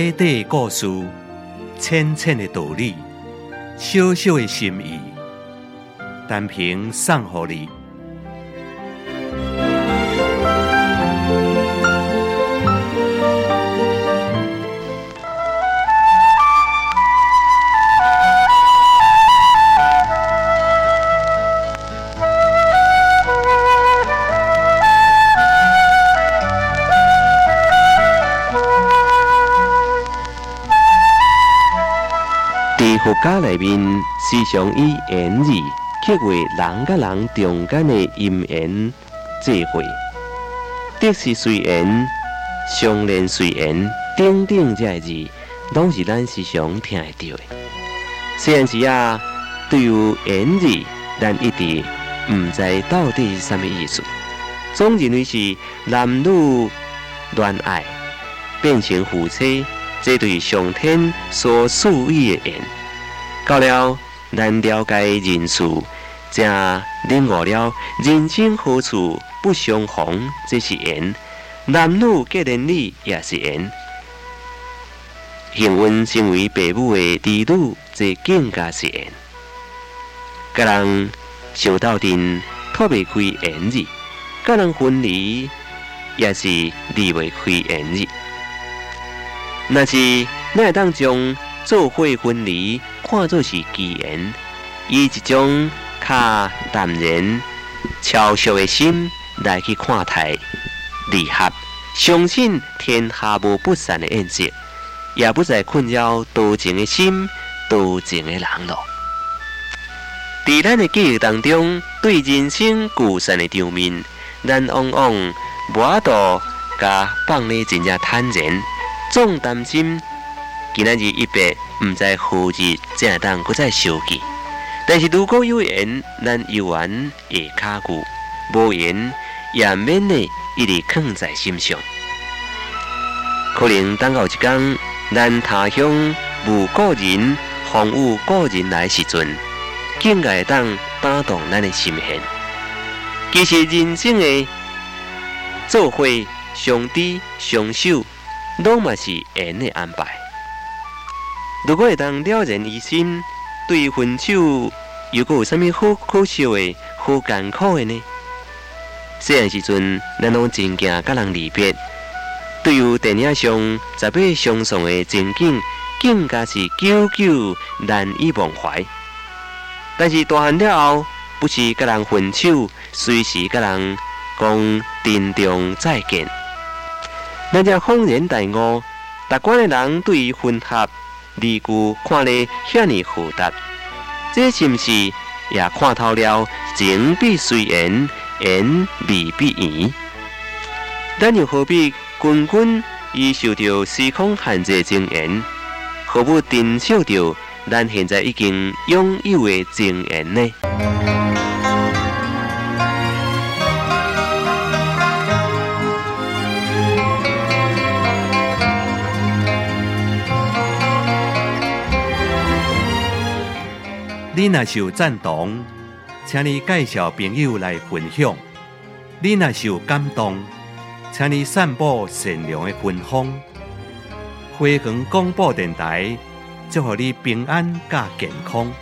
短短的故事，浅浅的道理，小小的心意，单凭送给你。佛家内面时常以言语刻画人甲人中间的因缘际会，得失随缘，相恋随缘，等等这些字，拢是咱时常听得到的。虽然是啊，对于言语，咱一直唔知到底是啥物意思，总认为是男女恋爱变成夫妻，这对上天所赐予的缘。到了咱了解人事，才领悟了人生何处不相逢，这是缘；男女结连理也是缘。幸运成为父母的子女，这更加是缘。甲人相斗阵，脱袂开缘字；甲人分离，也是离袂开缘字。若是咱会当将做伙分离看作是机缘，以一种较淡然、超俗的心来去看待离合，相信天下无不散的宴席，也不再困扰多情的心、多情的人了。在咱的记忆当中，对人生聚散的场面，咱往往无法度甲放得真正坦然，总担心今仔日一别，唔知何日才当搁再相见。但是如果有缘，咱有缘会卡久；无缘也免呢一直放在心上。可能等到一天，咱他乡无故人，方有故人来时阵，更会当打动咱的心弦。其实人生的做伙、相知、相守，拢嘛是缘的安排。如果能了然于心，对分手又有啥物好可惜的、好艰苦的呢？细汉时阵，咱拢真惊甲人离别。对于电影上十分伤痛的情景，更加是久久难以忘怀。但是大汉了后，不是甲人分手，随时甲人讲珍重再见。咱才恍然大悟，达观的人对于分合离句看得遐尼豁达，这是毋是也看透了情必随缘，缘未必圆？咱又何必仅仅依受着时空限制情缘，何不珍惜着咱现在已经拥有的情缘呢？你若是有赞同，请你介绍朋友来分享；你若是有感动，请你散布善良的芬芳。花光广播电台，祝福你平安加健康。